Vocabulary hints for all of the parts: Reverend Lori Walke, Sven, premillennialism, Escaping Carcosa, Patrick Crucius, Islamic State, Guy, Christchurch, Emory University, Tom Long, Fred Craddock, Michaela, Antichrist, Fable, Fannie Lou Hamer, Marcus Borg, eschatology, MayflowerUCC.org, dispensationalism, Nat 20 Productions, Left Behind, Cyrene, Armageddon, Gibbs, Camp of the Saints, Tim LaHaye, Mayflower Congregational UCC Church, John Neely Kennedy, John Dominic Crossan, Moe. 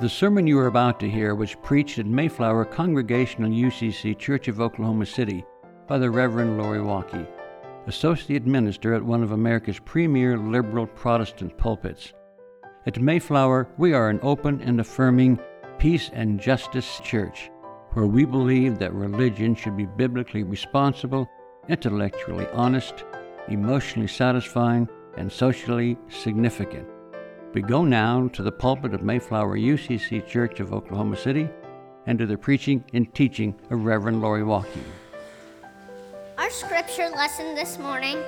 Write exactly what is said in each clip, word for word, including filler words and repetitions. The sermon you are about to hear was preached at Mayflower Congregational U C C Church of Oklahoma City by the Reverend Lori Walke, Associate Minister at one of America's premier liberal Protestant pulpits. At Mayflower, we are an open and affirming peace and justice church, where we believe that religion should be biblically responsible, intellectually honest, emotionally satisfying, and socially significant. We go now to the pulpit of Mayflower U C C Church of Oklahoma City and to the preaching and teaching of Reverend Lori Walke. Our scripture lesson this morning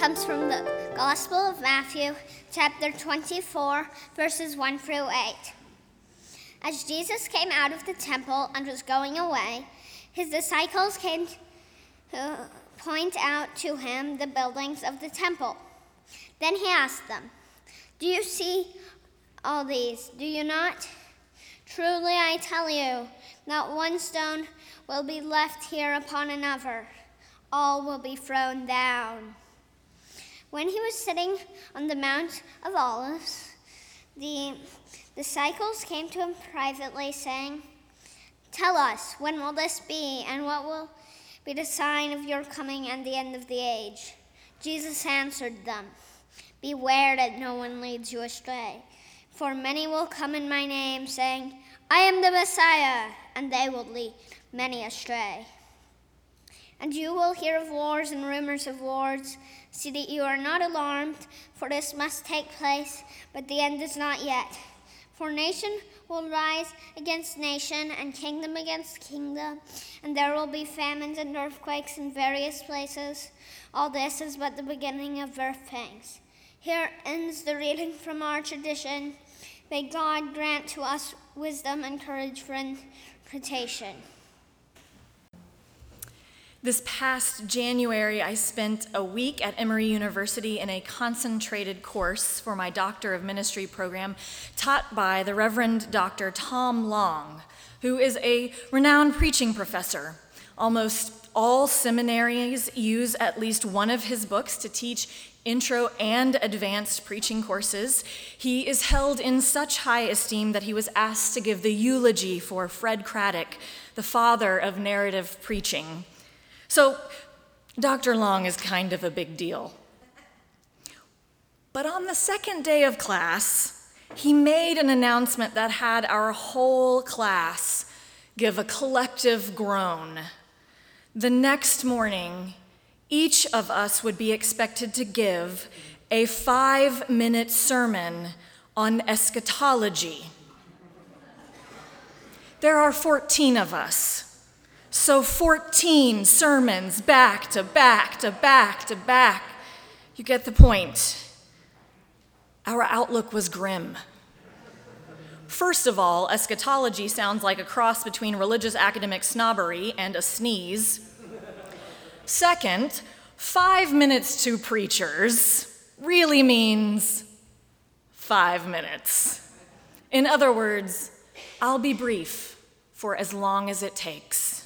comes from the Gospel of Matthew, chapter twenty-four, verses one through eight. As Jesus came out of the temple and was going away, his disciples came to point out to him the buildings of the temple. Then he asked them, "Do you see all these? Do you not? Truly I tell you, not one stone will be left here upon another. All will be thrown down." When he was sitting on the Mount of Olives, the disciples came to him privately, saying, "Tell us, when will this be, and what will be the sign of your coming and the end of the age?" Jesus answered them, "Beware that no one leads you astray. For many will come in my name, saying, 'I am the Messiah,' and they will lead many astray. And you will hear of wars and rumors of wars. See that you are not alarmed, for this must take place, but the end is not yet. For nation will rise against nation, and kingdom against kingdom, and there will be famines and earthquakes in various places. All this is but the beginning of birth pangs." Here ends the reading from our tradition. May God grant to us wisdom and courage for interpretation. This past January, I spent a week at Emory University in a concentrated course for my Doctor of Ministry program taught by the Reverend Doctor Tom Long, who is a renowned preaching professor. Almost all seminaries use at least one of his books to teach intro and advanced preaching courses. He is held in such high esteem that he was asked to give the eulogy for Fred Craddock, the father of narrative preaching. So Doctor Long is kind of a big deal. But on the second day of class, he made an announcement that had our whole class give a collective groan. The next morning, each of us would be expected to give a five-minute sermon on eschatology. There are fourteen of us, so fourteen sermons back to back to back to back. You get the point. Our outlook was grim. First of all, eschatology sounds like a cross between religious academic snobbery and a sneeze. Second, five minutes to preachers really means five minutes. In other words, I'll be brief for as long as it takes.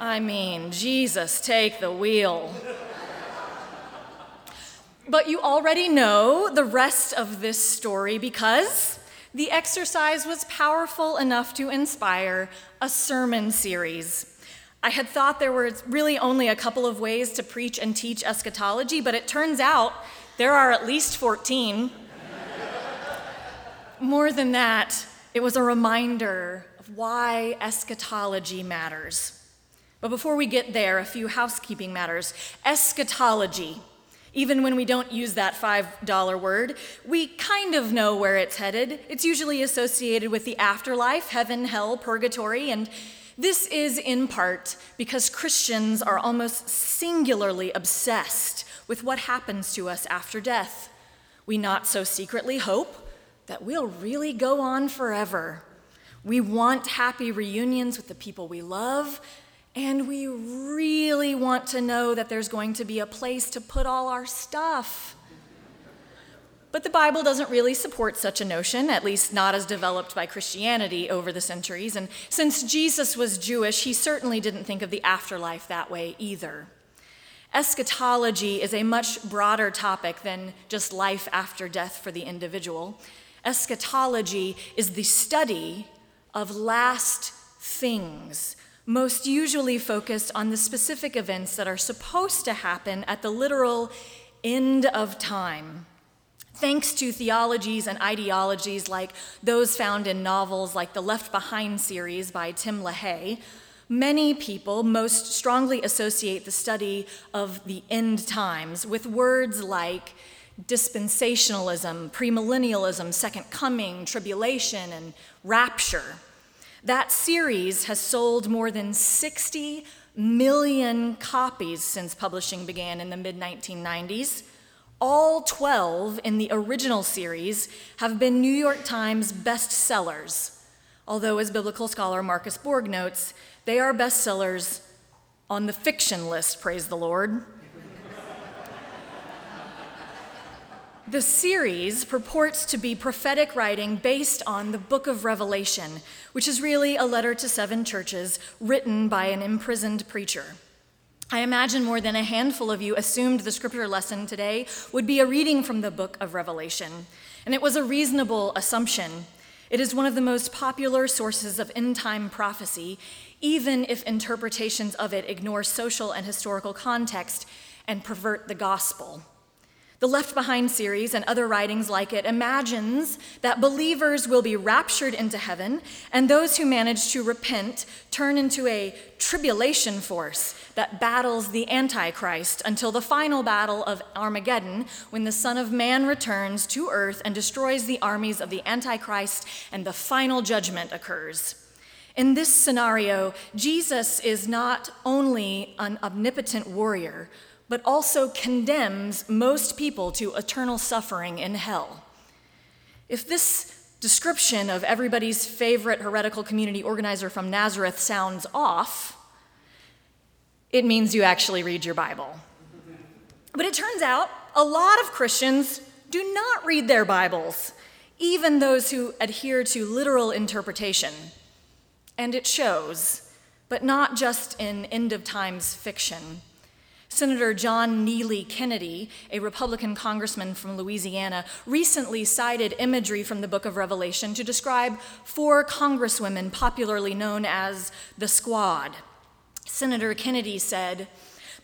I mean, Jesus, take the wheel. But you already know the rest of this story because the exercise was powerful enough to inspire a sermon series. I had thought there were really only a couple of ways to preach and teach eschatology, but it turns out there are at least fourteen. More than that, it was a reminder of why eschatology matters. But before we get there, a few housekeeping matters. Eschatology, even when we don't use that five dollar word, we kind of know where it's headed. It's usually associated with the afterlife, heaven, hell, purgatory, and this is in part because Christians are almost singularly obsessed with what happens to us after death. We not so secretly hope that we'll really go on forever. We want happy reunions with the people we love, and we really want to know that there's going to be a place to put all our stuff. But the Bible doesn't really support such a notion, at least not as developed by Christianity over the centuries. And since Jesus was Jewish, he certainly didn't think of the afterlife that way either. Eschatology is a much broader topic than just life after death for the individual. Eschatology is the study of last things, most usually focused on the specific events that are supposed to happen at the literal end of time. Thanks to theologies and ideologies like those found in novels like the Left Behind series by Tim LaHaye, many people most strongly associate the study of the end times with words like dispensationalism, premillennialism, second coming, tribulation, and rapture. That series has sold more than sixty million copies since publishing began in the mid nineteen nineties. All twelve in the original series have been New York Times bestsellers, although, as biblical scholar Marcus Borg notes, they are bestsellers on the fiction list, praise the Lord. The series purports to be prophetic writing based on the Book of Revelation, which is really a letter to seven churches written by an imprisoned preacher. I imagine more than a handful of you assumed the scripture lesson today would be a reading from the Book of Revelation, and it was a reasonable assumption. It is one of the most popular sources of end-time prophecy, even if interpretations of it ignore social and historical context and pervert the gospel. The Left Behind series and other writings like it imagines that believers will be raptured into heaven, and those who manage to repent turn into a tribulation force that battles the Antichrist until the final battle of Armageddon, when the Son of Man returns to earth and destroys the armies of the Antichrist and the final judgment occurs. In this scenario, Jesus is not only an omnipotent warrior, but also condemns most people to eternal suffering in hell. If this description of everybody's favorite heretical community organizer from Nazareth sounds off, it means you actually read your Bible. But it turns out a lot of Christians do not read their Bibles, even those who adhere to literal interpretation. And it shows, but not just in end of times fiction. Senator John Neely Kennedy, a Republican congressman from Louisiana, recently cited imagery from the Book of Revelation to describe four congresswomen popularly known as the Squad. Senator Kennedy said,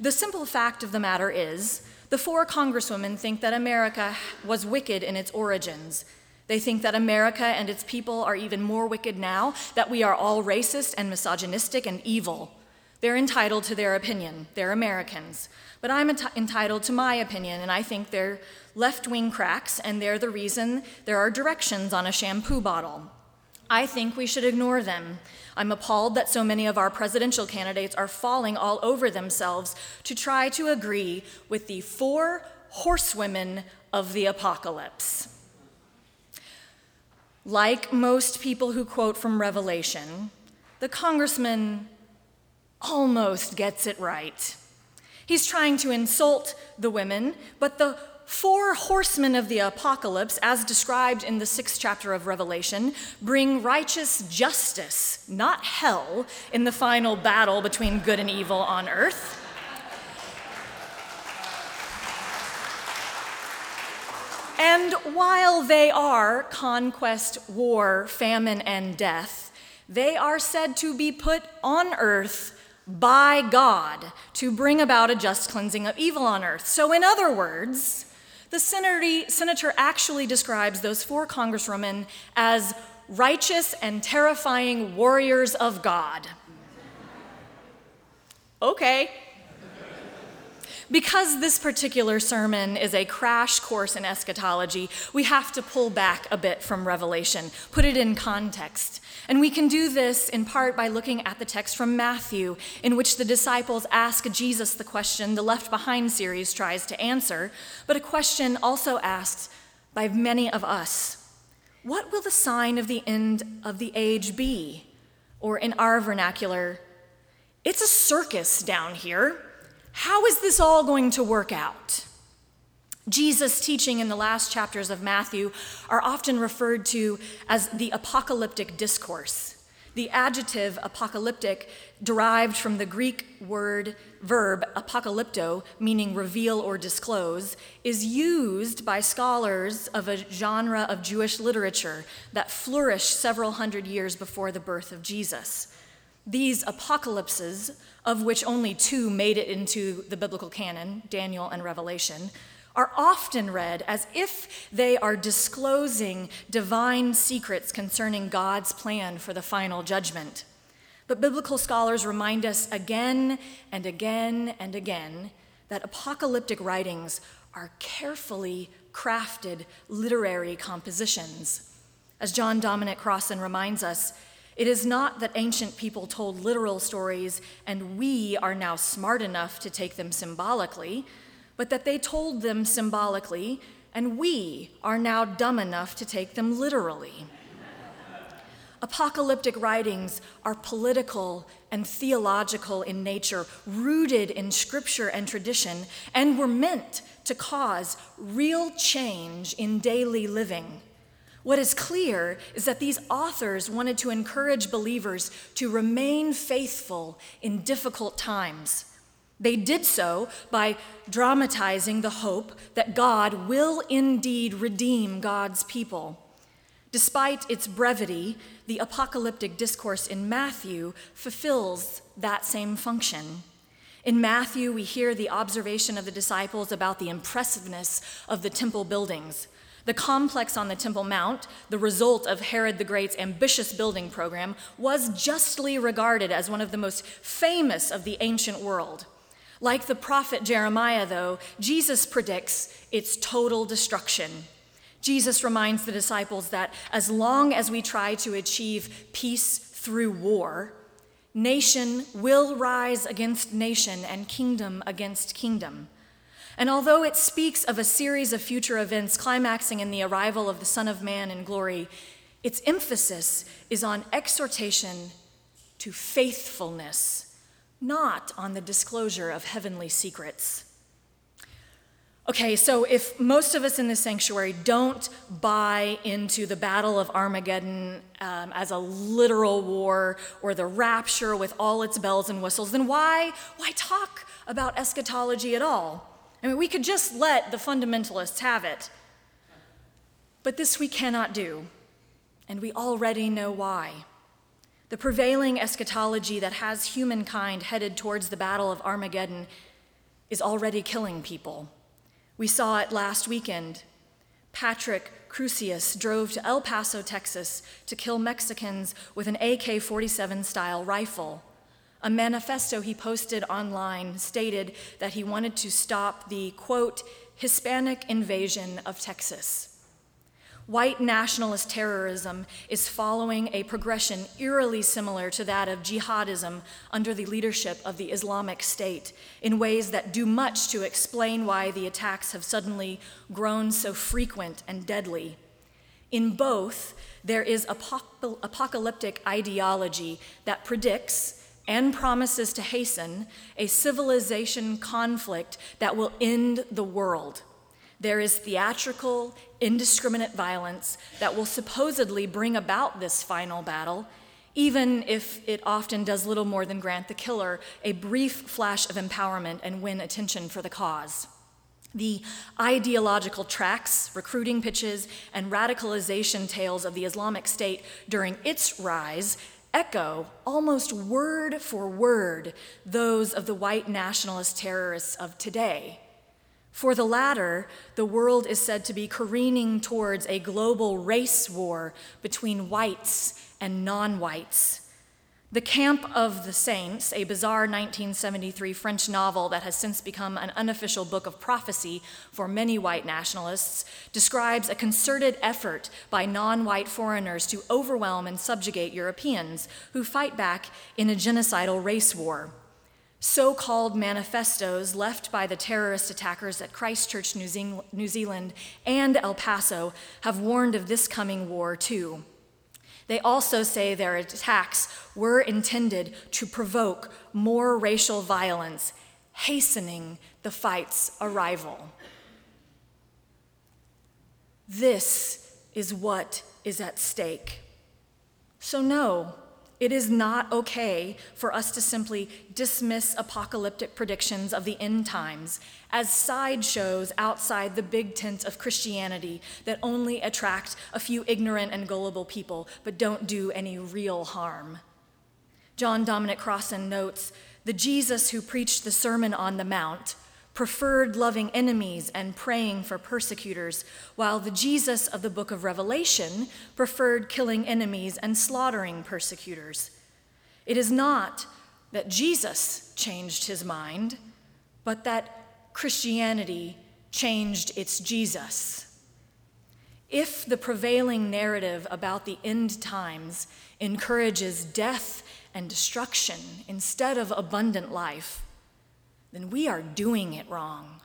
"The simple fact of the matter is, the four congresswomen think that America was wicked in its origins. They think that America and its people are even more wicked now, that we are all racist and misogynistic and evil. They're entitled to their opinion. They're Americans. But I'm ent- entitled to my opinion, and I think they're left-wing cracks, and they're the reason there are directions on a shampoo bottle. I think we should ignore them. I'm appalled that so many of our presidential candidates are falling all over themselves to try to agree with the four horsewomen of the apocalypse." Like most people who quote from Revelation, the congressman almost gets it right. He's trying to insult the women, but the four horsemen of the apocalypse, as described in the sixth chapter of Revelation, bring righteous justice, not hell, in the final battle between good and evil on earth. And while they are conquest, war, famine, and death, they are said to be put on earth by God to bring about a just cleansing of evil on earth. So in other words, the senator actually describes those four congresswomen as righteous and terrifying warriors of God. Okay. Because this particular sermon is a crash course in eschatology, we have to pull back a bit from Revelation, put it in context. And we can do this in part by looking at the text from Matthew, in which the disciples ask Jesus the question the Left Behind series tries to answer, but a question also asked by many of us. what will the sign of the end of the age be? Or in our vernacular, it's a circus down here. How is this all going to work out? Jesus' teaching in the last chapters of Matthew are often referred to as the apocalyptic discourse. The adjective apocalyptic derived from the Greek word verb apocalypto, meaning reveal or disclose, is used by scholars of a genre of Jewish literature that flourished several hundred years before the birth of Jesus. These apocalypses, of which only two made it into the biblical canon, Daniel and Revelation, are often read as if they are disclosing divine secrets concerning God's plan for the final judgment. But biblical scholars remind us again and again and again that apocalyptic writings are carefully crafted literary compositions. As John Dominic Crossan reminds us, it is not that ancient people told literal stories and we are now smart enough to take them symbolically, but that they told them symbolically, and we are now dumb enough to take them literally. Apocalyptic writings are political and theological in nature, rooted in scripture and tradition, and were meant to cause real change in daily living. What is clear is that these authors wanted to encourage believers to remain faithful in difficult times. They did so by dramatizing the hope that God will indeed redeem God's people. Despite its brevity, the apocalyptic discourse in Matthew fulfills that same function. In Matthew, we hear the observation of the disciples about the impressiveness of the temple buildings. The complex on the Temple Mount, the result of Herod the Great's ambitious building program, was justly regarded as one of the most famous of the ancient world. Like the prophet Jeremiah, though, Jesus predicts its total destruction. Jesus reminds the disciples that as long as we try to achieve peace through war, nation will rise against nation and kingdom against kingdom. And although it speaks of a series of future events climaxing in the arrival of the Son of Man in glory, its emphasis is on exhortation to faithfulness, not on the disclosure of heavenly secrets. Okay, so if most of us in this sanctuary don't buy into the Battle of Armageddon um, as a literal war or the rapture with all its bells and whistles, then why, why talk about eschatology at all? I mean, we could just let the fundamentalists have it. But this we cannot do, and we already know why. The prevailing eschatology that has humankind headed towards the Battle of Armageddon is already killing people. We saw it last weekend. Patrick Crucius drove to El Paso, Texas, to kill Mexicans with an A K forty-seven style rifle. A manifesto he posted online stated that he wanted to stop the, quote, Hispanic invasion of Texas. White nationalist terrorism is following a progression eerily similar to that of jihadism under the leadership of the Islamic State in ways that do much to explain why the attacks have suddenly grown so frequent and deadly. In both, there is apocal- apocalyptic ideology that predicts and promises to hasten a civilization conflict that will end the world. There is theatrical, indiscriminate violence that will supposedly bring about this final battle, even if it often does little more than grant the killer a brief flash of empowerment and win attention for the cause. The ideological tracts, recruiting pitches, and radicalization tales of the Islamic State during its rise echo, almost word for word, those of the white nationalist terrorists of today. For the latter, the world is said to be careening towards a global race war between whites and non-whites. The Camp of the Saints, a bizarre nineteen seventy-three French novel that has since become an unofficial book of prophecy for many white nationalists, describes a concerted effort by non-white foreigners to overwhelm and subjugate Europeans who fight back in a genocidal race war. so-called manifestos left by the terrorist attackers at Christchurch, New Zealand, New Zealand, and El Paso have warned of this coming war too. They also say their attacks were intended to provoke more racial violence, hastening the fight's arrival. This is what is at stake. So no, it is not okay for us to simply dismiss apocalyptic predictions of the end times as sideshows outside the big tent of Christianity that only attract a few ignorant and gullible people but don't do any real harm. John Dominic Crossan notes, "The Jesus who preached the Sermon on the Mount preferred loving enemies and praying for persecutors, while the Jesus of the book of Revelation preferred killing enemies and slaughtering persecutors. It is not that Jesus changed his mind, but that Christianity changed its Jesus." If the prevailing narrative about the end times encourages death and destruction instead of abundant life, then we are doing it wrong.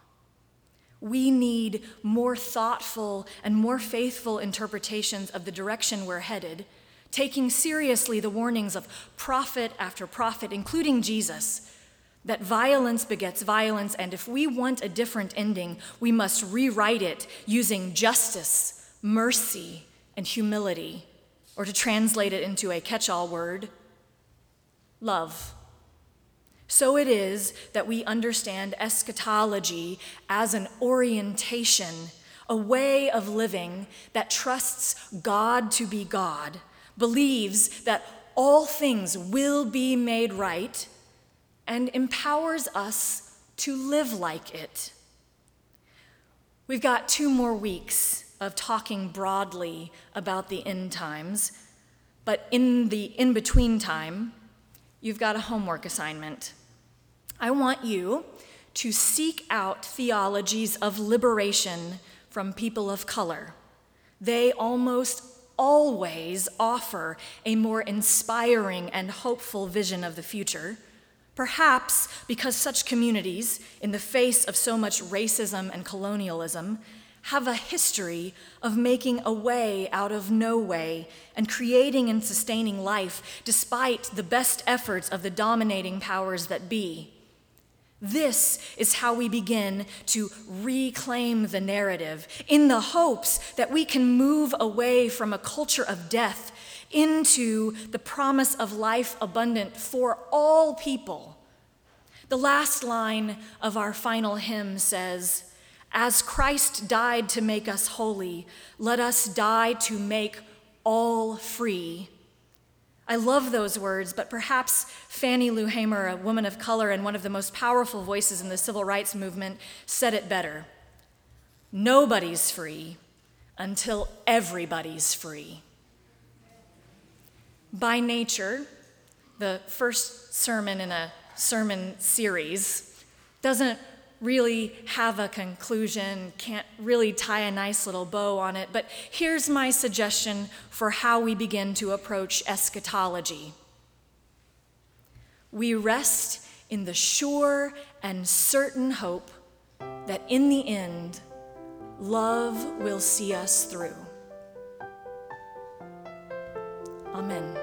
We need more thoughtful and more faithful interpretations of the direction we're headed, taking seriously the warnings of prophet after prophet, including Jesus, that violence begets violence, and if we want a different ending, we must rewrite it using justice, mercy, and humility, or to translate it into a catch-all word, love. So it is that we understand eschatology as an orientation, a way of living that trusts God to be God, believes that all things will be made right, and empowers us to live like it. We've got two more weeks of talking broadly about the end times, but in the in-between time, you've got a homework assignment. I want you to seek out theologies of liberation from people of color. They almost always offer a more inspiring and hopeful vision of the future, perhaps because such communities, in the face of so much racism and colonialism, have a history of making a way out of no way and creating and sustaining life despite the best efforts of the dominating powers that be. This is how we begin to reclaim the narrative in the hopes that we can move away from a culture of death into the promise of life abundant for all people. The last line of our final hymn says, "As Christ died to make us holy, let us die to make all free." I love those words, but perhaps Fannie Lou Hamer, a woman of color and one of the most powerful voices in the civil rights movement, said it better. "Nobody's free until everybody's free." By nature, the first sermon in a sermon series doesn't really have a conclusion, can't really tie a nice little bow on it, but here's my suggestion for how we begin to approach eschatology. We rest in the sure and certain hope that in the end, love will see us through. Amen.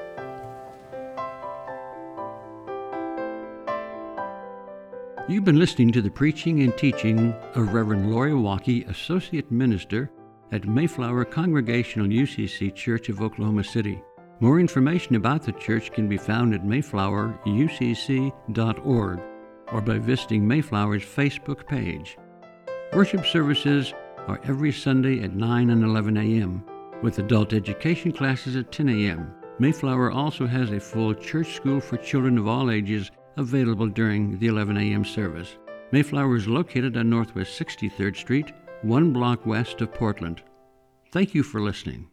You've been listening to the preaching and teaching of Reverend Lori Walke, Associate Minister at Mayflower Congregational U C C Church of Oklahoma City. More information about the church can be found at Mayflower U C C dot org or by visiting Mayflower's Facebook page. Worship services are every Sunday at nine and eleven a.m. with adult education classes at ten a.m. Mayflower also has a full church school for children of all ages available during the eleven a.m. service. Mayflower is located on Northwest sixty-third Street, one block west of Portland. Thank you for listening.